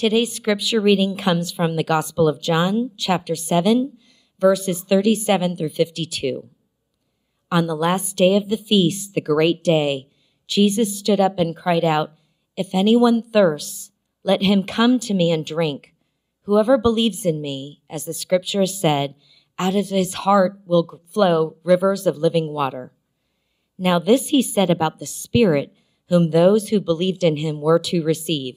Today's scripture reading comes from the Gospel of John, chapter 7, verses 37 through 52. On the last day of the feast, the great day, Jesus stood up and cried out, "If anyone thirsts, let him come to me and drink. Whoever believes in me, as the scripture has said, out of his heart will flow rivers of living water." Now this he said about the Spirit, whom those who believed in him were to receive,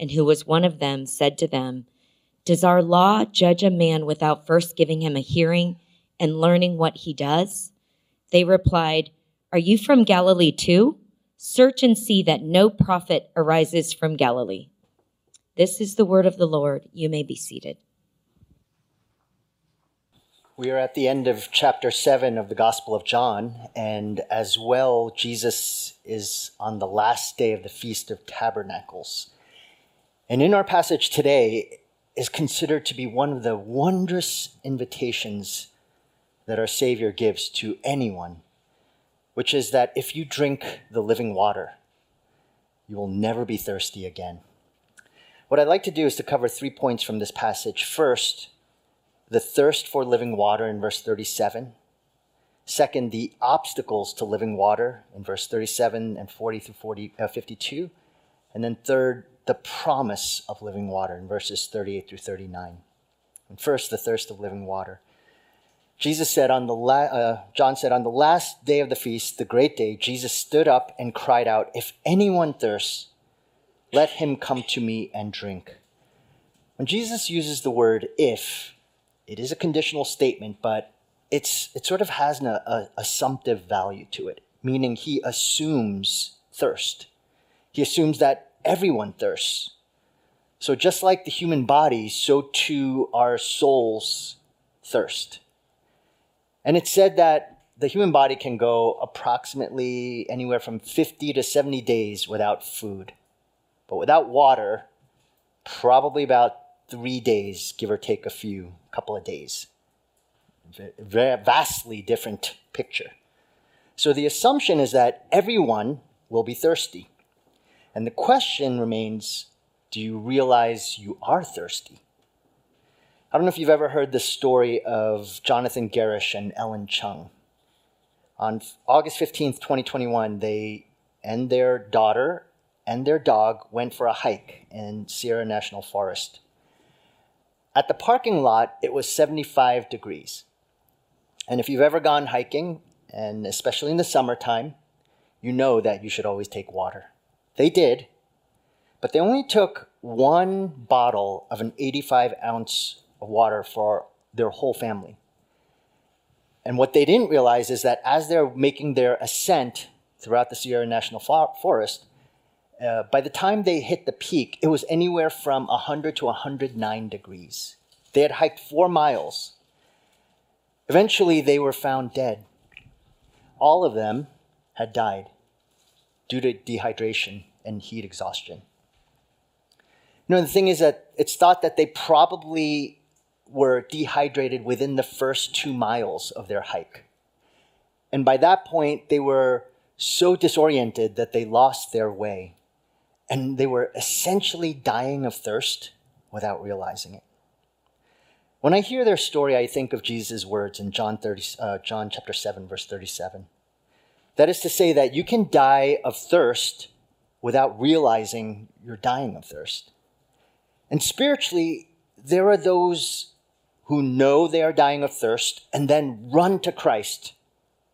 and who was one of them, said to them, "Does our law judge a man without first giving him a hearing and learning what he does?" They replied, "Are you from Galilee too? Search and see that no prophet arises from Galilee." This is the word of the Lord. You may be seated. We are at the end of chapter 7 of the Gospel of John, and as well, Jesus is on the last day of the Feast of Tabernacles. And in our passage today is considered to be one of the wondrous invitations that our Savior gives to anyone, which is that if you drink the living water, you will never be thirsty again. What I'd like to do is to cover 3 points from this passage. First, the thirst for living water in verse 37. Second, the obstacles to living water in verse 37 and 40 through 52. And then third, the promise of living water in verses 38 through 39. And first, the thirst of living water. Jesus said John said, "On the last day of the feast, the great day, Jesus stood up and cried out, 'If anyone thirsts, let him come to me and drink.'" When Jesus uses the word "if," it is a conditional statement, but it sort of has an assumptive value to it, meaning he assumes thirst. He assumes that everyone thirsts. So just like the human body, so too our souls thirst. And it's said that the human body can go approximately anywhere from 50 to 70 days without food. But without water, probably about 3 days, give or take a couple of days. Vastly different picture. So the assumption is that everyone will be thirsty. And the question remains, do you realize you are thirsty? I don't know if you've ever heard the story of Jonathan Gerrish and Ellen Chung. On August 15th, 2021, they and their daughter and their dog went for a hike in Sierra National Forest. At the parking lot, it was 75 degrees. And if you've ever gone hiking, and especially in the summertime, you know that you should always take water. They did, but they only took one bottle of an 85-ounce of water for their whole family. And what they didn't realize is that as they're making their ascent throughout the Sierra National Forest, by the time they hit the peak, it was anywhere from 100 to 109 degrees. They had hiked 4 miles. Eventually, they were found dead. All of them had died due to dehydration and heat exhaustion. You know, the thing is that it's thought that they probably were dehydrated within the first 2 miles of their hike. And by that point, they were so disoriented that they lost their way. And they were essentially dying of thirst without realizing it. When I hear their story, I think of Jesus' words in John chapter 7, verse 37. That is to say that you can die of thirst without realizing you're dying of thirst. And spiritually, there are those who know they are dying of thirst and then run to Christ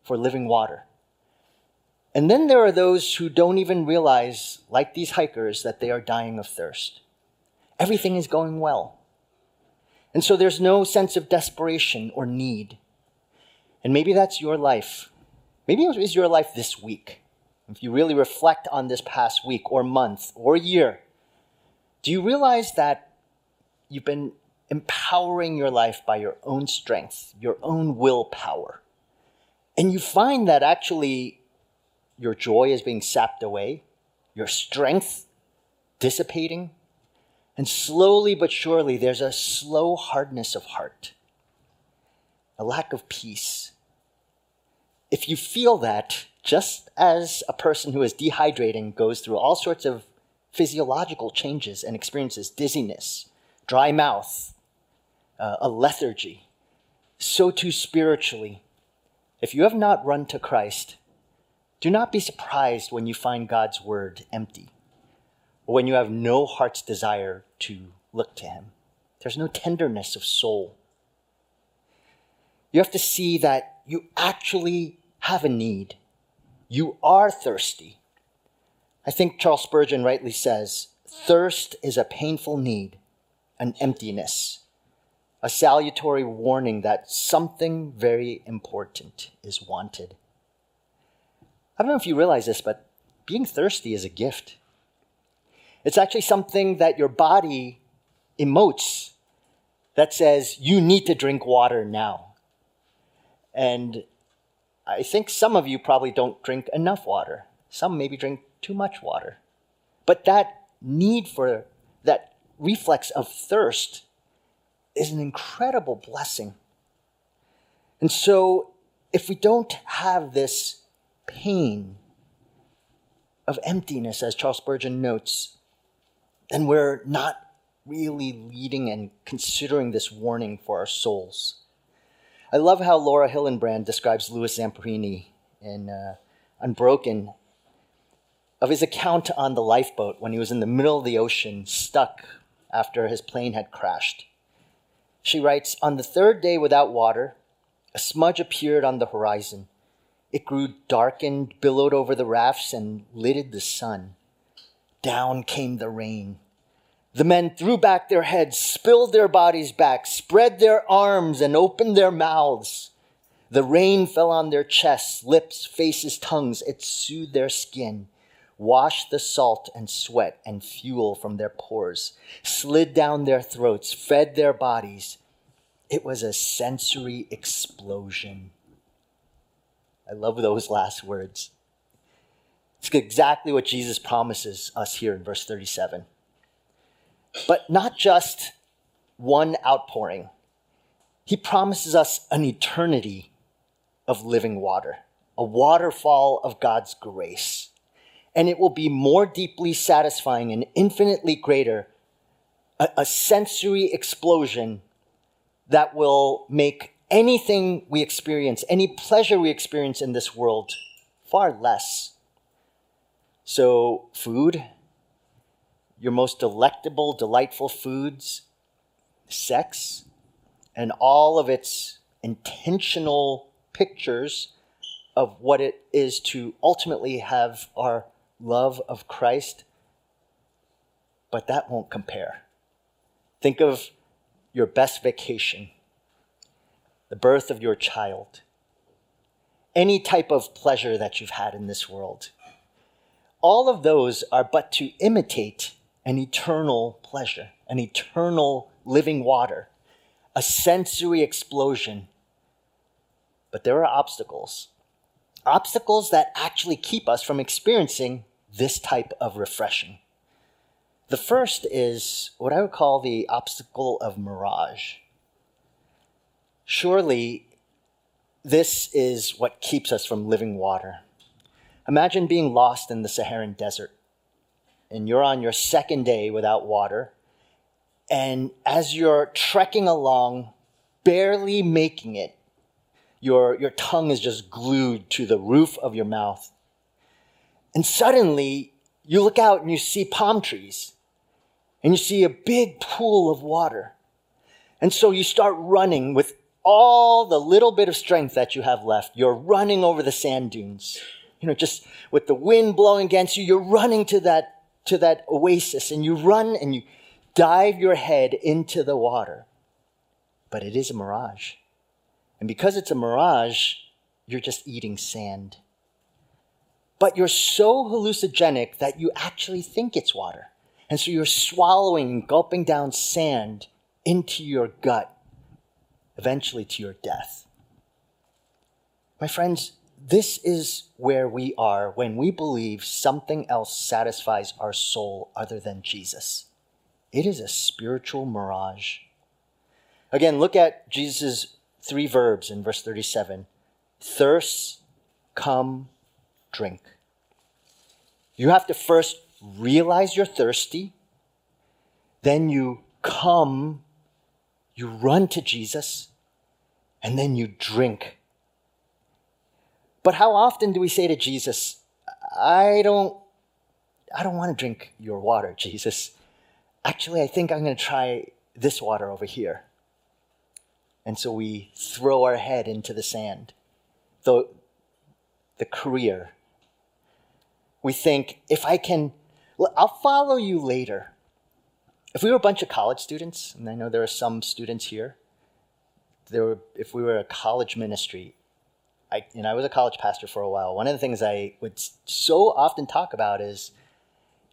for living water. And then there are those who don't even realize, like these hikers, that they are dying of thirst. Everything is going well. And so there's no sense of desperation or need. And maybe that's your life. Maybe it is your life this week. If you really reflect on this past week or month or year, do you realize that you've been empowering your life by your own strength, your own willpower? And you find that actually your joy is being sapped away, your strength dissipating, and slowly but surely there's a slow hardness of heart, a lack of peace. If you feel that, just as a person who is dehydrating goes through all sorts of physiological changes and experiences dizziness, dry mouth, a lethargy, so too spiritually, if you have not run to Christ, do not be surprised when you find God's word empty, or when you have no heart's desire to look to him. There's no tenderness of soul. You have to see that you actually have a need. You are thirsty. I think Charles Spurgeon rightly says, "Thirst is a painful need, an emptiness, a salutary warning that something very important is wanted." I don't know if you realize this, but being thirsty is a gift. It's actually something that your body emotes that says, you need to drink water now. And I think some of you probably don't drink enough water. Some maybe drink too much water. But that need for that reflex of thirst is an incredible blessing. And so if we don't have this pain of emptiness, as Charles Spurgeon notes, then we're not really leading and considering this warning for our souls. I love how Laura Hillenbrand describes Louis Zamperini in Unbroken, of his account on the lifeboat when he was in the middle of the ocean, stuck after his plane had crashed. She writes, "On the third day without water, a smudge appeared on the horizon. It grew darkened, billowed over the rafts, and lidded the sun. Down came the rain. The men threw back their heads, spilled their bodies back, spread their arms, and opened their mouths. The rain fell on their chests, lips, faces, tongues. It soothed their skin, washed the salt and sweat and fuel from their pores, slid down their throats, fed their bodies. It was a sensory explosion." I love those last words. It's exactly what Jesus promises us here in verse 37. But not just one outpouring. He promises us an eternity of living water, a waterfall of God's grace. And it will be more deeply satisfying and infinitely greater, a sensory explosion that will make anything we experience, any pleasure we experience in this world, far less. So food, your most delectable, delightful foods, sex, and all of its intentional pictures of what it is to ultimately have our love of Christ, but that won't compare. Think of your best vacation, the birth of your child, any type of pleasure that you've had in this world. All of those are but to imitate an eternal pleasure, an eternal living water, a sensory explosion. But there are obstacles, obstacles that actually keep us from experiencing this type of refreshing. The first is what I would call the obstacle of mirage. Surely, this is what keeps us from living water. Imagine being lost in the Saharan desert, and you're on your second day without water, and as you're trekking along, barely making it, your tongue is just glued to the roof of your mouth. And suddenly, you look out and you see palm trees, and you see a big pool of water. And so you start running with all the little bit of strength that you have left. You're running over the sand dunes. You know, just with the wind blowing against you, you're running to that oasis, and you run and you dive your head into the water. But it is a mirage. And because it's a mirage, you're just eating sand. But you're so hallucinogenic that you actually think it's water. And so you're swallowing and gulping down sand into your gut, eventually to your death. My friends, this is where we are when we believe something else satisfies our soul other than Jesus. It is a spiritual mirage. Again, look at Jesus' three verbs in verse 37. Thirst, come, drink. You have to first realize you're thirsty. Then you come, you run to Jesus, and then you drink. But how often do we say to Jesus, I don't want to drink your water, Jesus. Actually, I think I'm going to try this water over here. And so we throw our head into the sand. The career. We think, I'll follow you later. If we were a bunch of college students, and I know there are some students here, if we were a college ministry, I was a college pastor for a while, one of the things I would so often talk about is,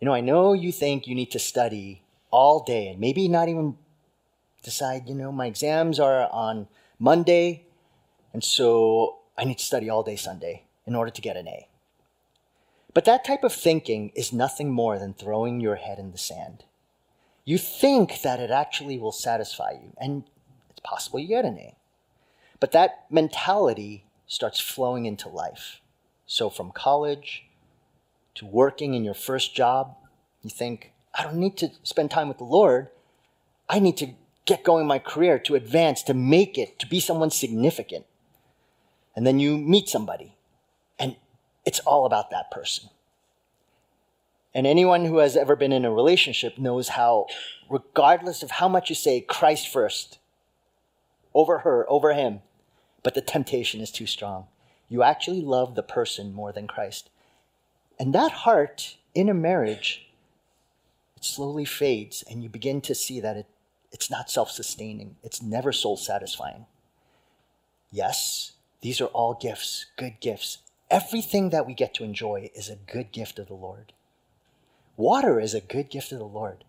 I know you think you need to study all day and maybe not even decide, my exams are on Monday, and so I need to study all day Sunday in order to get an A. But that type of thinking is nothing more than throwing your head in the sand. You think that it actually will satisfy you, and it's possible you get an A. But that mentality starts flowing into life. So from college to working in your first job, you think, I don't need to spend time with the Lord. I need to get going in my career, to advance, to make it, to be someone significant. And then you meet somebody, and it's all about that person. And anyone who has ever been in a relationship knows how, regardless of how much you say Christ first, over her, over him, but the temptation is too strong. You actually love the person more than Christ. And that heart in a marriage, it slowly fades, and you begin to see that it's not self-sustaining. It's never soul-satisfying. Yes, these are all gifts, good gifts. Everything that we get to enjoy is a good gift of the Lord. Water is a good gift of the Lord,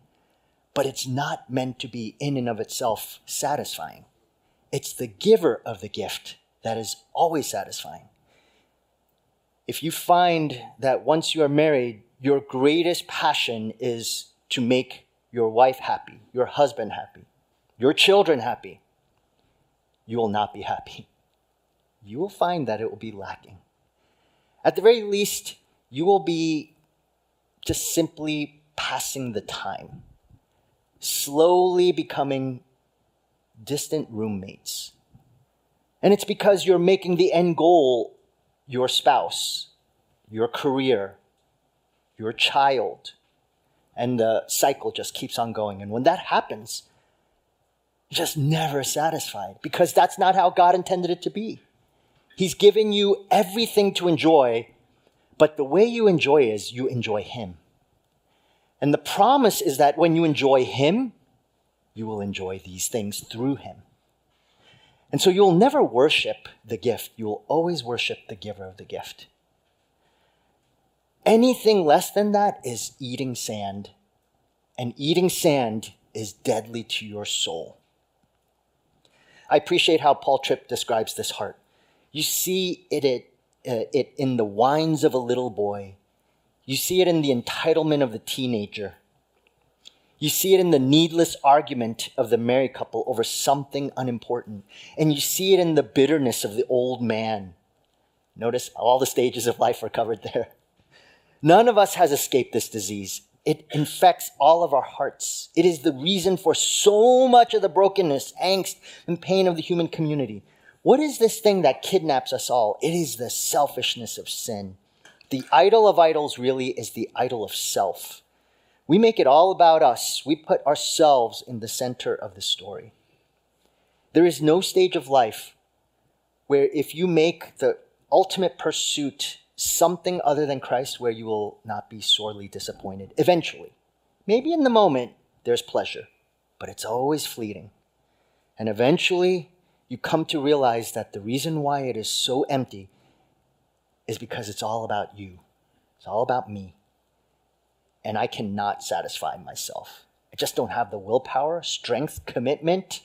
but it's not meant to be in and of itself satisfying. It's the giver of the gift that is always satisfying. If you find that once you are married, your greatest passion is to make your wife happy, your husband happy, your children happy, you will not be happy. You will find that it will be lacking. At the very least, you will be just simply passing the time, slowly becoming distant roommates. And it's because you're making the end goal your spouse, your career, your child, and the cycle just keeps on going. And when that happens, you're just never satisfied, because that's not how God intended it to be. He's given you everything to enjoy, but the way you enjoy is you enjoy him. And the promise is that when you enjoy him, you will enjoy these things through him. And so you'll never worship the gift. You will always worship the giver of the gift. Anything less than that is eating sand. And eating sand is deadly to your soul. I appreciate how Paul Tripp describes this heart. You see it in the whines of a little boy. You see it in the entitlement of the teenager. You see it in the needless argument of the married couple over something unimportant. And you see it in the bitterness of the old man. Notice all the stages of life are covered there. None of us has escaped this disease. It infects all of our hearts. It is the reason for so much of the brokenness, angst, and pain of the human community. What is this thing that kidnaps us all? It is the selfishness of sin. The idol of idols really is the idol of self. We make it all about us. We put ourselves in the center of the story. There is no stage of life where if you make the ultimate pursuit something other than Christ, where you will not be sorely disappointed eventually. Maybe in the moment there's pleasure, but it's always fleeting. And eventually you come to realize that the reason why it is so empty is because it's all about you. It's all about me. And I cannot satisfy myself. I just don't have the willpower, strength, commitment.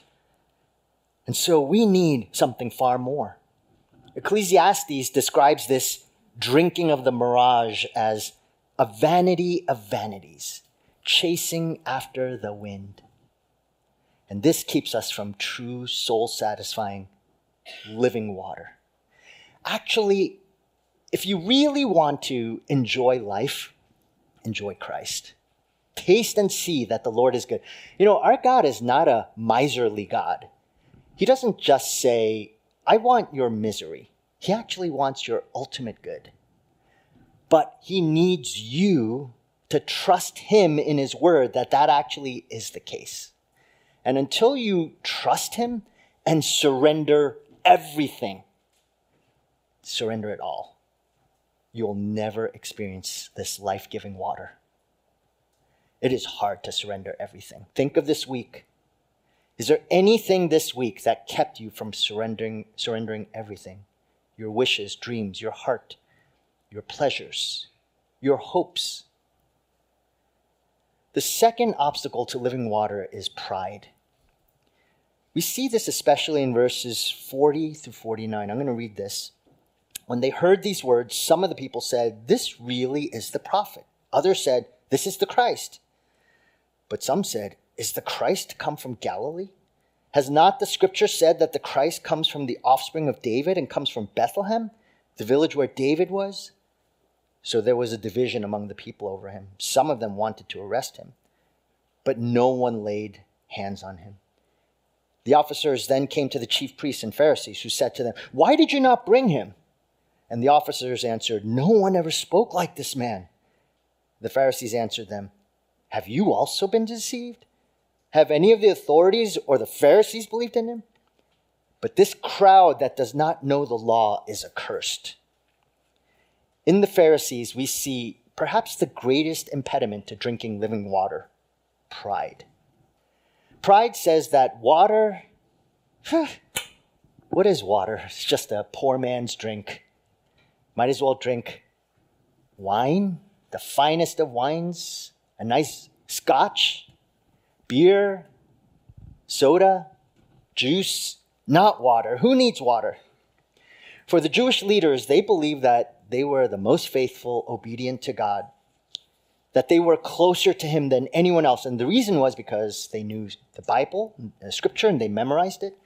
And so we need something far more. Ecclesiastes describes this drinking of the mirage as a vanity of vanities, chasing after the wind. And this keeps us from true, soul-satisfying, living water. Actually, if you really want to enjoy life, enjoy Christ. Taste and see that the Lord is good. You know, our God is not a miserly God. He doesn't just say, I want your misery. He actually wants your ultimate good. But he needs you to trust him in his word that actually is the case. And until you trust him and surrender everything, surrender it all, you'll never experience this life-giving water. It is hard to surrender everything. Think of this week. Is there anything this week that kept you from surrendering everything? Your wishes, dreams, your heart, your pleasures, your hopes. The second obstacle to living water is pride. We see this especially in verses 40 through 49. I'm going to read this. When they heard these words, some of the people said, "This really is the prophet." Others said, "This is the Christ." But some said, "Is the Christ come from Galilee? Has not the scripture said that the Christ comes from the offspring of David and comes from Bethlehem, the village where David was?" So there was a division among the people over him. Some of them wanted to arrest him, but no one laid hands on him. The officers then came to the chief priests and Pharisees, who said to them, "Why did you not bring him?" And the officers answered, "No one ever spoke like this man." The Pharisees answered them, "Have you also been deceived? Have any of the authorities or the Pharisees believed in him? But this crowd that does not know the law is accursed." In the Pharisees, we see perhaps the greatest impediment to drinking living water: pride. Pride says that water, what is water? It's just a poor man's drink. Might as well drink wine, the finest of wines, a nice scotch, beer, soda, juice, not water. Who needs water? For the Jewish leaders, they believed that they were the most faithful, obedient to God, that they were closer to him than anyone else. And the reason was because they knew the Bible, the scripture, and they memorized it.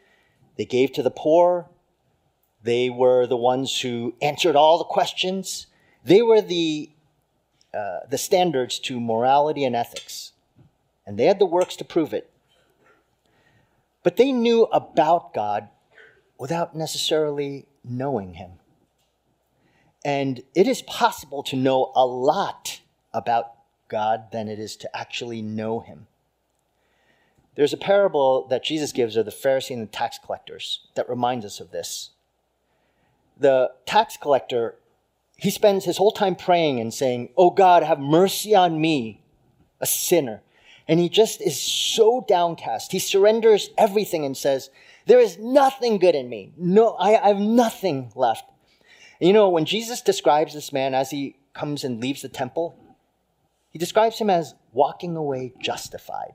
They gave to the poor. They were the ones who answered all the questions. They were the standards to morality and ethics. And they had the works to prove it. But they knew about God without necessarily knowing him. And it is possible to know a lot about God than it is to actually know him. There's a parable that Jesus gives of the Pharisee and the tax collectors that reminds us of this. The tax collector, he spends his whole time praying and saying, "Oh God, have mercy on me, a sinner." And he just is so downcast. He surrenders everything and says, "There is nothing good in me. No, I have nothing left." And you know, when Jesus describes this man as he comes and leaves the temple, he describes him as walking away justified,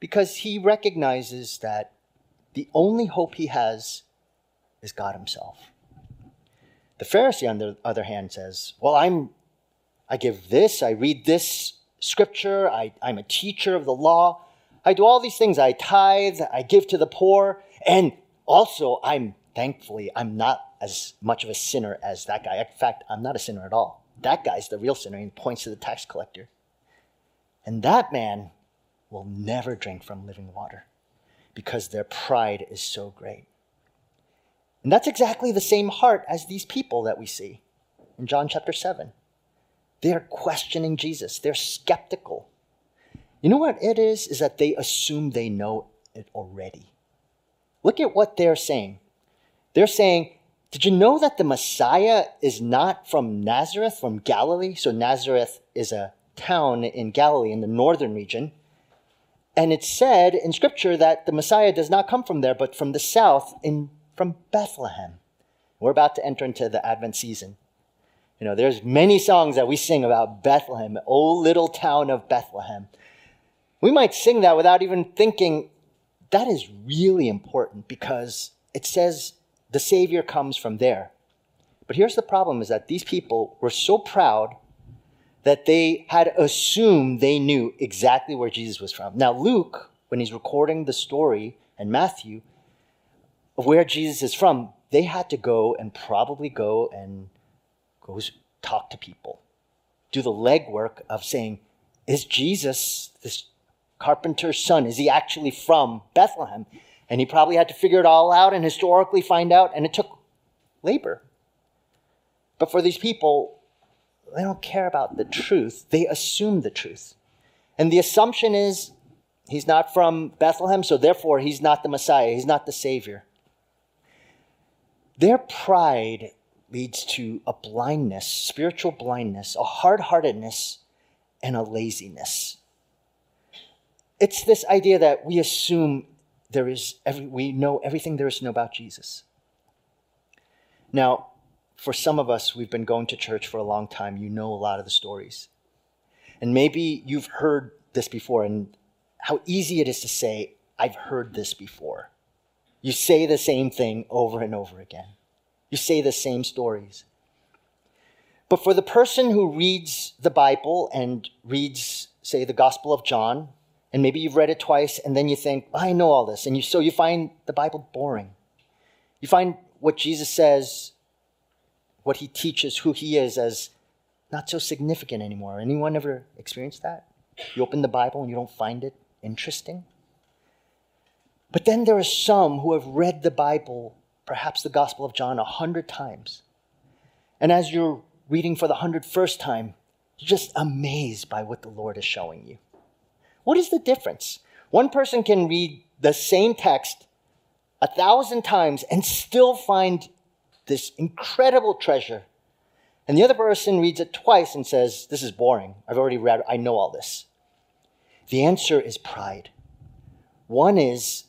because he recognizes that the only hope he has is God himself. The Pharisee, on the other hand, says, "Well, I give this, I read this scripture, I'm a teacher of the law, I do all these things, I tithe, I give to the poor, and also I'm not as much of a sinner as that guy. In fact, I'm not a sinner at all. That guy's the real sinner," and he points to the tax collector. And that man will never drink from living water because their pride is so great. And that's exactly the same heart as these people that we see in John chapter 7. They're questioning Jesus. They're skeptical. You know what it is that they assume they know it already. Look at what they're saying. They're saying, did you know that the Messiah is not from Nazareth, from Galilee? So Nazareth is a town in Galilee in the northern region. And it's said in Scripture that the Messiah does not come from there, but from the south, from Bethlehem. We're about to enter into the Advent season. You know, there's many songs that we sing about Bethlehem, oh little town of Bethlehem. We might sing that without even thinking, that is really important because it says the Savior comes from there. But here's the problem is that these people were so proud that they had assumed they knew exactly where Jesus was from. Now Luke, when he's recording the story, and Matthew, of where Jesus is from, they had to go talk to people, do the legwork of saying, is Jesus, this carpenter's son, is he actually from Bethlehem? And he probably had to figure it all out and historically find out, and it took labor. But for these people, they don't care about the truth. They assume the truth. And the assumption is he's not from Bethlehem, so therefore he's not the Messiah. He's not the Savior. Their pride leads to a blindness, spiritual blindness, a hard-heartedness, and a laziness. It's this idea that we assume we know everything there is to know about Jesus. Now, for some of us, we've been going to church for a long time. You know a lot of the stories. And maybe you've heard this before, and how easy it is to say, I've heard this before. You say the same thing over and over again. You say the same stories. But for the person who reads the Bible and reads, say, the Gospel of John, and maybe you've read it twice, and then you think, I know all this. And so you find the Bible boring. You find what Jesus says, what he teaches, who he is, as not so significant anymore. Anyone ever experienced that? You open the Bible and you don't find it interesting? But then there are some who have read the Bible, perhaps the Gospel of John, 100 times. And as you're reading for the 101st time, you're just amazed by what the Lord is showing you. What is the difference? One person can read the same text 1,000 times and still find this incredible treasure. And the other person reads it twice and says, this is boring. I've already read it. I know all this. The answer is pride. One is,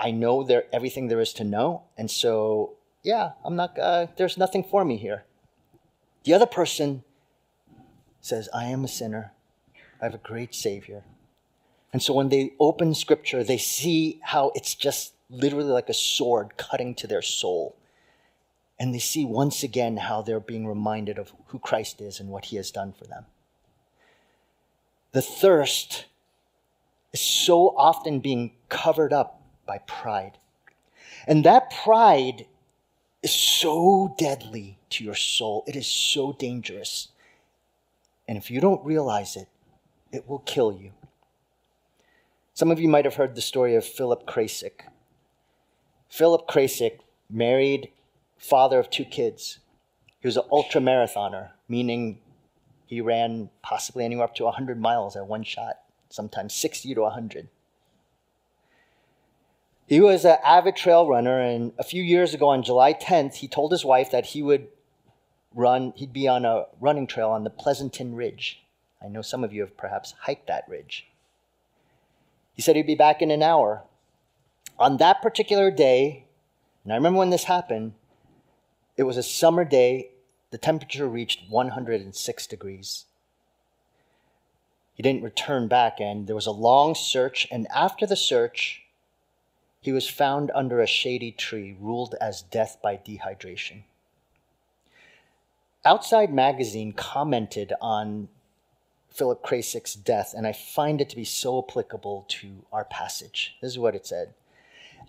I know everything there is to know. And so, I'm not. There's nothing for me here. The other person says, I am a sinner. I have a great Savior. And so when they open Scripture, they see how it's just literally like a sword cutting to their soul. And they see once again how they're being reminded of who Christ is and what he has done for them. The thirst is so often being covered up by pride. And that pride is so deadly to your soul. It is so dangerous. And if you don't realize it, it will kill you. Some of you might have heard the story of Philip Kreycik. Philip Kreycik, married, father of 2 kids. He was an ultra-marathoner, meaning he ran possibly anywhere up to 100 miles at one shot, sometimes 60 to 100. He was an avid trail runner, and a few years ago on July 10th, he told his wife that he'd be on a running trail on the Pleasanton Ridge. I know some of you have perhaps hiked that ridge. He said he'd be back in an hour. On that particular day, and I remember when this happened, it was a summer day. The temperature reached 106 degrees. He didn't return back, and there was a long search. And after the search, he was found under a shady tree, ruled as death by dehydration. Outside Magazine commented on Philip Kreycik's death, and I find it to be so applicable to our passage. This is what it said.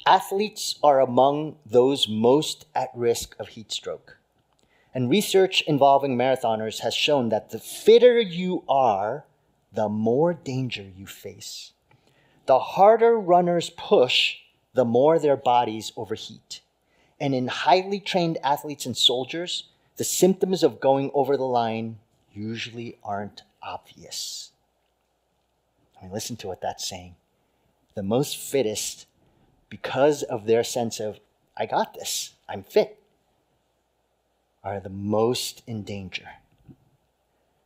Athletes are among those most at risk of heat stroke. And research involving marathoners has shown that the fitter you are, the more danger you face. The harder runners push, the more their bodies overheat. And in highly trained athletes and soldiers, the symptoms of going over the line usually aren't obvious. I mean, listen to what that's saying. The most fittest, because of their sense of, I got this, I'm fit, are the most in danger.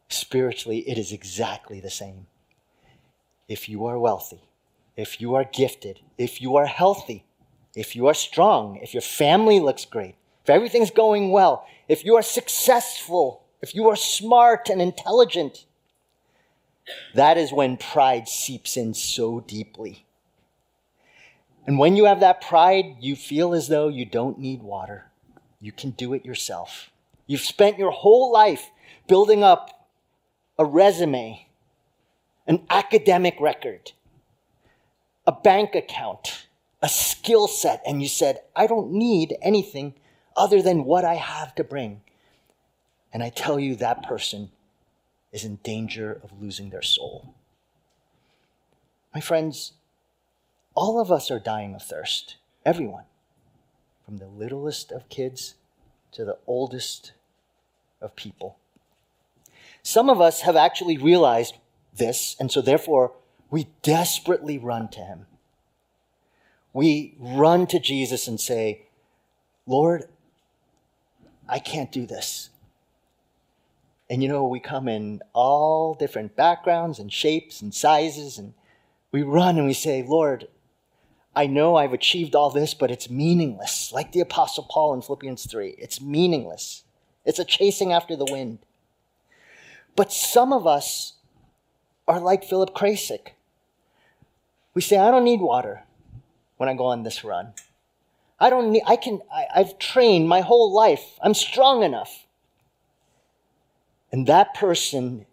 Spiritually, it is exactly the same. If you are wealthy, if you are gifted, if you are healthy, if you are strong, if your family looks great, if everything's going well, if you are successful, if you are smart and intelligent, that is when pride seeps in so deeply. And when you have that pride, you feel as though you don't need water. You can do it yourself. You've spent your whole life building up a resume, an academic record, a bank account, a skill set, and you said, I don't need anything other than what I have to bring. And I tell you, that person is in danger of losing their soul. My friends, all of us are dying of thirst, everyone, from the littlest of kids to the oldest of people. Some of us have actually realized this, and so therefore we desperately run to him. We run to Jesus and say, Lord, I can't do this. And you know, we come in all different backgrounds and shapes and sizes, and we run and we say, Lord, I know I've achieved all this, but it's meaningless. Like the Apostle Paul in Philippians 3, it's meaningless. It's a chasing after the wind. But some of us are like Philip Kreycik. We say, I don't need water when I go on this run. I've trained my whole life. I'm strong enough. And that person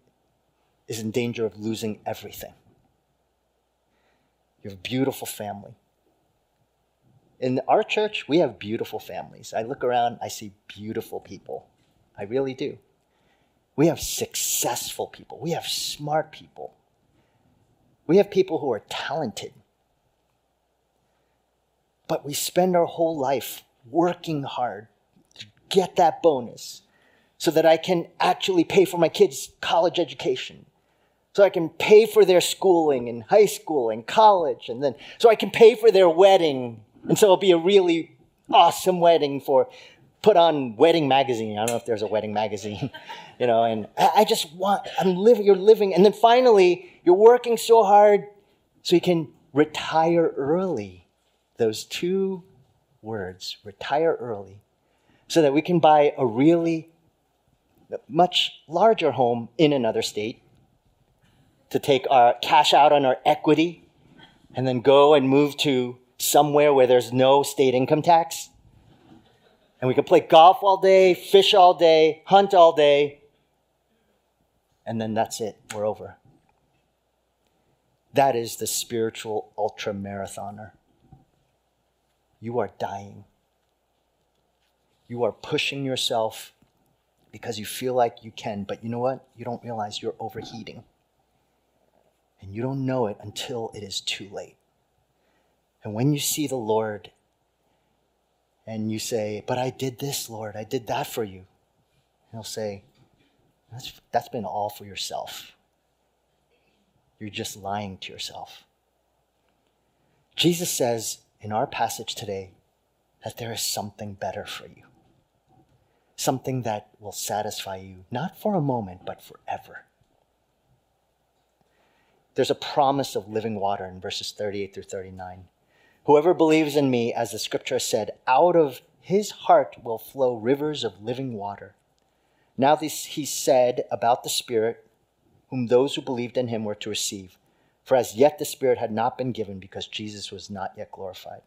is in danger of losing everything. You have a beautiful family. In our church, we have beautiful families. I look around, I see beautiful people. I really do. We have successful people. We have smart people. We have people who are talented. But we spend our whole life working hard to get that bonus, so that I can actually pay for my kids' college education, so I can pay for their schooling in high school and college, and then so I can pay for their wedding. And so it'll be a really awesome wedding put on Wedding Magazine. I don't know if there's a Wedding Magazine, you know, and you're living. And then finally, you're working so hard so you can retire early. Those two words, retire early, so that we can buy a really much larger home in another state to take our cash out on our equity and then go and move to somewhere where there's no state income tax. And we can play golf all day, fish all day, hunt all day, and then that's it, we're over. That is the spiritual ultra-marathoner. You are dying. You are pushing yourself because you feel like you can, but you know what? You don't realize you're overheating. And you don't know it until it is too late. And when you see the Lord and you say, but I did this, Lord, I did that for you. And he'll say, that's been all for yourself. You're just lying to yourself. Jesus says in our passage today that there is something better for you. Something that will satisfy you, not for a moment, but forever. There's a promise of living water in verses 38 through 39. Whoever believes in me, as the scripture said, out of his heart will flow rivers of living water. Now this he said about the Spirit, whom those who believed in him were to receive. For as yet the Spirit had not been given, because Jesus was not yet glorified.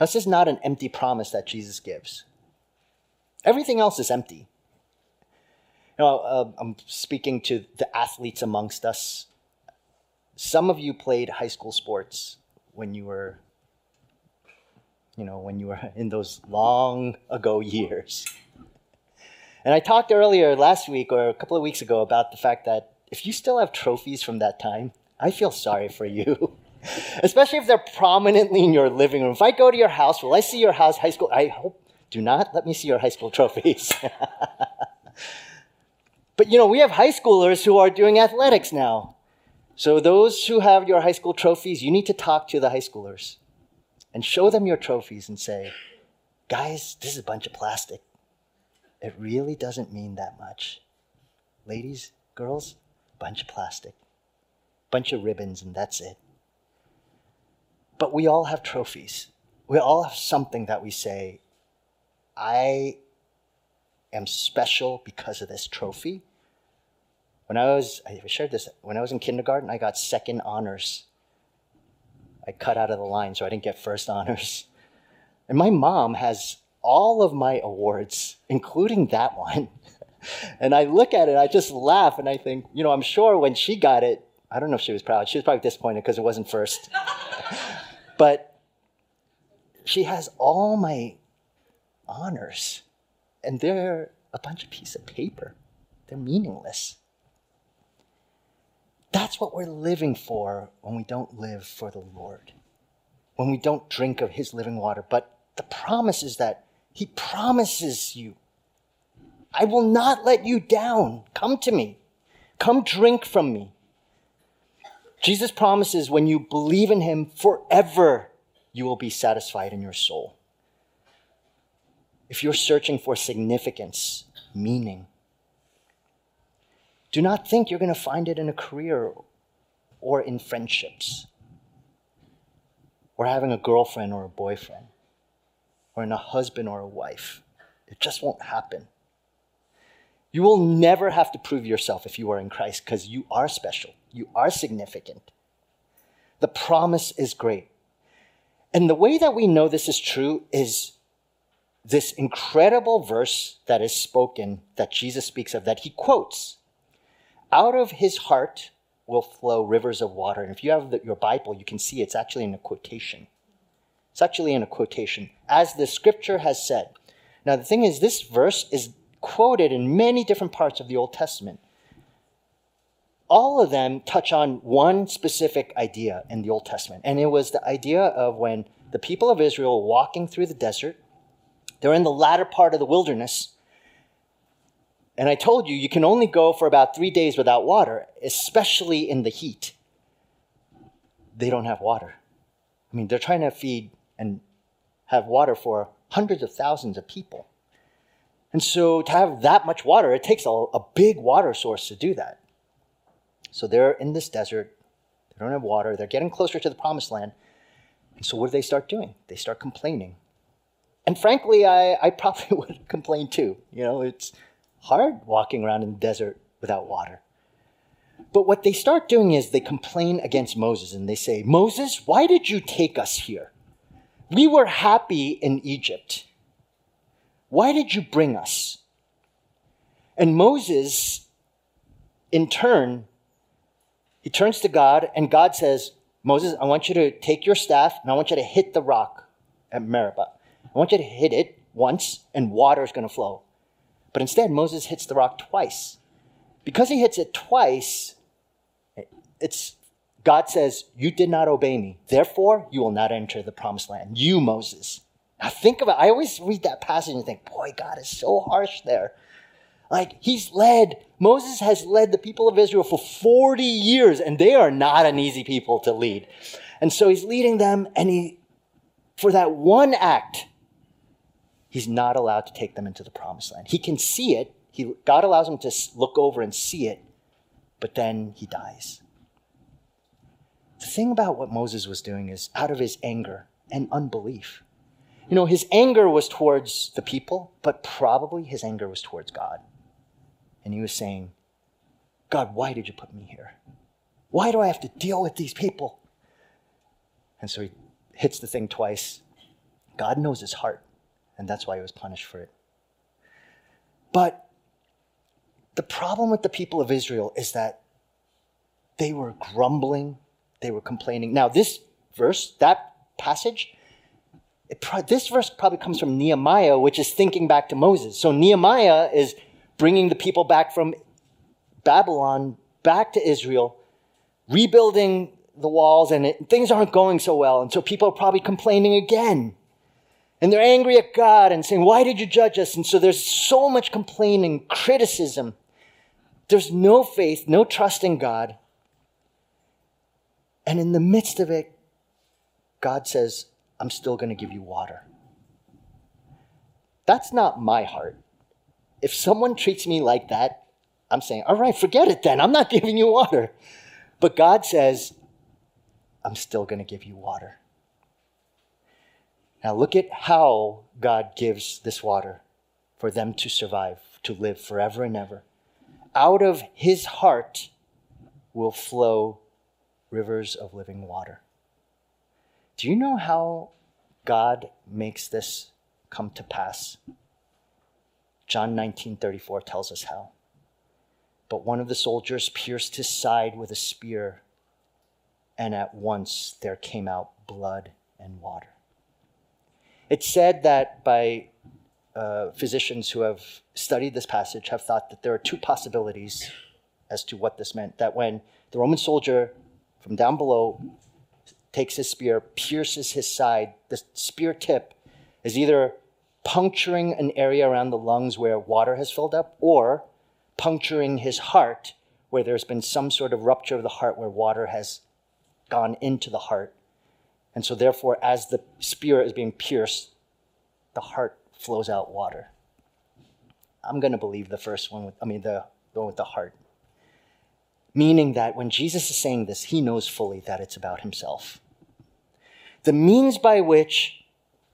Now, this is not an empty promise that Jesus gives. Everything else is empty. You know, I'm speaking to the athletes amongst us. Some of you played high school sports when you were in those long ago years. And I talked earlier last week or a couple of weeks ago about the fact that if you still have trophies from that time, I feel sorry for you. Especially if they're prominently in your living room. If I go to your house, will I see your house, high school? I hope. Do not let me see your high school trophies. But, you know, we have high schoolers who are doing athletics now. So those who have your high school trophies, you need to talk to the high schoolers and show them your trophies and say, guys, this is a bunch of plastic. It really doesn't mean that much. Ladies, girls, bunch of plastic, bunch of ribbons, and that's it. But we all have trophies. We all have something that we say, I am special because of this trophy. I shared this, when I was in kindergarten, I got second honors. I cut out of the line, so I didn't get first honors. And my mom has all of my awards, including that one. And I look at it, I just laugh, and I think, I'm sure when she got it, I don't know if she was proud. She was probably disappointed because it wasn't first. But she has all my honors, and they're a bunch of pieces of paper. They're meaningless. That's what we're living for when we don't live for the Lord, when we don't drink of his living water. But the promise is that he promises you, I will not let you down. Come to me. Come drink from me. Jesus promises when you believe in him forever, you will be satisfied in your soul. If you're searching for significance, meaning, do not think you're going to find it in a career or in friendships or having a girlfriend or a boyfriend or in a husband or a wife. It just won't happen. You will never have to prove yourself if you are in Christ because you are special. You are significant. The promise is great. And the way that we know this is true is this incredible verse that is spoken, that Jesus speaks of, that he quotes. Out of his heart will flow rivers of water. And if you have your Bible, you can see it's actually in a quotation. It's actually in a quotation, as the scripture has said. Now, the thing is, this verse is quoted in many different parts of the Old Testament. All of them touch on one specific idea in the Old Testament. And it was the idea of when the people of Israel were walking through the desert, they're in the latter part of the wilderness. And I told you, you can only go for about 3 days without water, especially in the heat. They don't have water. I mean, they're trying to feed and have water for hundreds of thousands of people. And so to have that much water, it takes a big water source to do that. So they're in this desert. They don't have water. They're getting closer to the promised land. And so what do they start doing? They start complaining. And frankly, I probably would complain too. It's hard walking around in the desert without water. But what they start doing is they complain against Moses and they say, Moses, why did you take us here? We were happy in Egypt. Why did you bring us? And Moses, in turn, he turns to God and God says, Moses, I want you to take your staff and I want you to hit the rock at Meribah. I want you to hit it once and water is going to flow. But instead, Moses hits the rock twice. Because he hits it twice, God says, you did not obey me. Therefore, you will not enter the promised land. You, Moses. Now think about it. I always read that passage and think, boy, God is so harsh there. Moses has led the people of Israel for 40 years, and they are not an easy people to lead. And so he's leading them, and for that one act, he's not allowed to take them into the promised land. He can see it. God allows him to look over and see it, but then he dies. The thing about what Moses was doing is out of his anger and unbelief. His anger was towards the people, but probably his anger was towards God. And he was saying, God, why did you put me here? Why do I have to deal with these people? And so he hits the thing twice. God knows his heart. And that's why he was punished for it. But the problem with the people of Israel is that they were grumbling, they were complaining. Now, this verse probably comes from Nehemiah, which is thinking back to Moses. So Nehemiah is bringing the people back from Babylon, back to Israel, rebuilding the walls, and things aren't going so well. And so people are probably complaining again. And they're angry at God and saying, why did you judge us? And so there's so much complaining, criticism. There's no faith, no trust in God. And in the midst of it, God says, I'm still going to give you water. That's not my heart. If someone treats me like that, I'm saying, all right, forget it then. I'm not giving you water. But God says, I'm still going to give you water. Now look at how God gives this water for them to survive, to live forever and ever. Out of his heart will flow rivers of living water. Do you know how God makes this come to pass? John 19:34 tells us how. But one of the soldiers pierced his side with a spear, and at once there came out blood and water. It's said that by physicians who have studied this passage have thought that there are two possibilities as to what this meant. That when the Roman soldier from down below takes his spear, pierces his side, the spear tip is either puncturing an area around the lungs where water has filled up, or puncturing his heart where there's been some sort of rupture of the heart where water has gone into the heart. And so therefore, as the spear is being pierced, the heart flows out water. I'm going to believe the first one, the one with the heart. Meaning that when Jesus is saying this, he knows fully that it's about himself. The means by which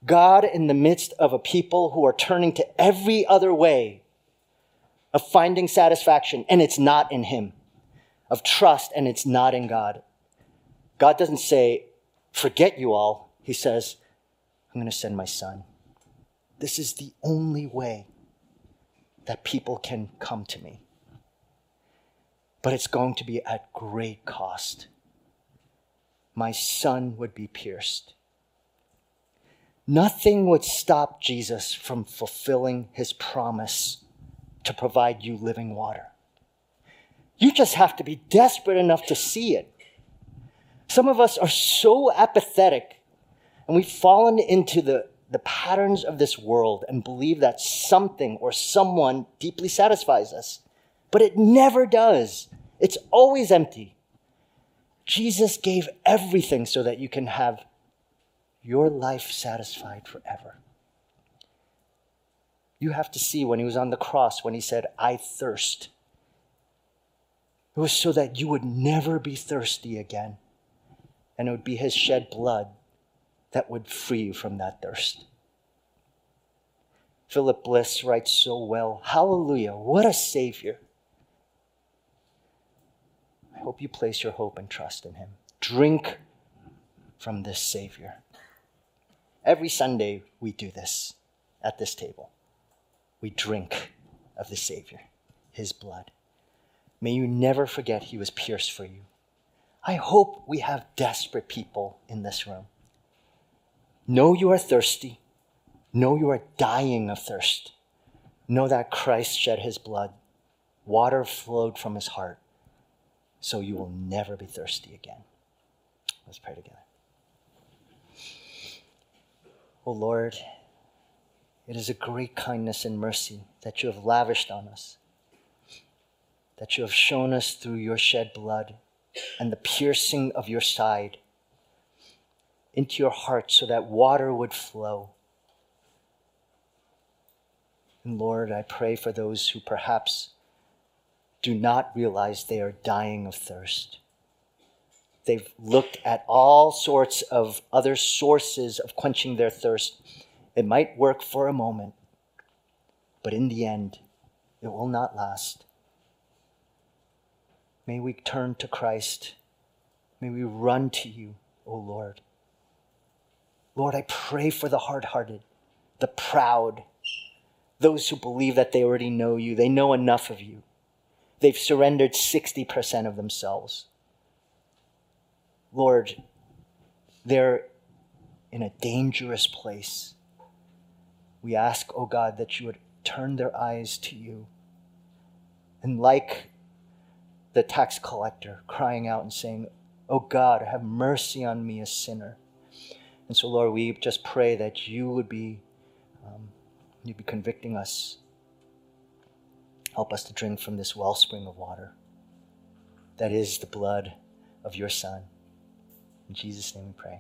God, in the midst of a people who are turning to every other way of finding satisfaction, and it's not in him, of trust, and it's not in God. God doesn't say, forget you all. He says, I'm going to send my son. This is the only way that people can come to me. But it's going to be at great cost. My son would be pierced. Nothing would stop Jesus from fulfilling his promise to provide you living water. You just have to be desperate enough to see it. Some of us are so apathetic, and we've fallen into the patterns of this world and believe that something or someone deeply satisfies us. But it never does. It's always empty. Jesus gave everything so that you can have your life satisfied forever. You have to see when he was on the cross, when he said, I thirst. It was so that you would never be thirsty again. And it would be his shed blood that would free you from that thirst. Philip Bliss writes so well, hallelujah, what a savior. I hope you place your hope and trust in him. Drink from this savior. Every Sunday we do this at this table. We drink of the Savior, his blood. May you never forget he was pierced for you. I hope we have desperate people in this room. Know you are thirsty. Know you are dying of thirst. Know that Christ shed his blood. Water flowed from his heart, so you will never be thirsty again. Let's pray together. Oh Lord, it is a great kindness and mercy that you have lavished on us, that you have shown us through your shed blood and the piercing of your side into your heart so that water would flow. And Lord, I pray for those who perhaps do not realize they are dying of thirst. They've looked at all sorts of other sources of quenching their thirst. It might work for a moment, but in the end, it will not last. May we turn to Christ. May we run to you, O Lord. Lord, I pray for the hard-hearted, the proud, those who believe that they already know you, they know enough of you. They've surrendered 60% of themselves. Lord, they're in a dangerous place. We ask, oh God, that you would turn their eyes to you. And like the tax collector crying out and saying, oh God, have mercy on me, a sinner. And so, Lord, we just pray that you would be you'd be convicting us. Help us to drink from this wellspring of water that is the blood of your Son. In Jesus' name we pray.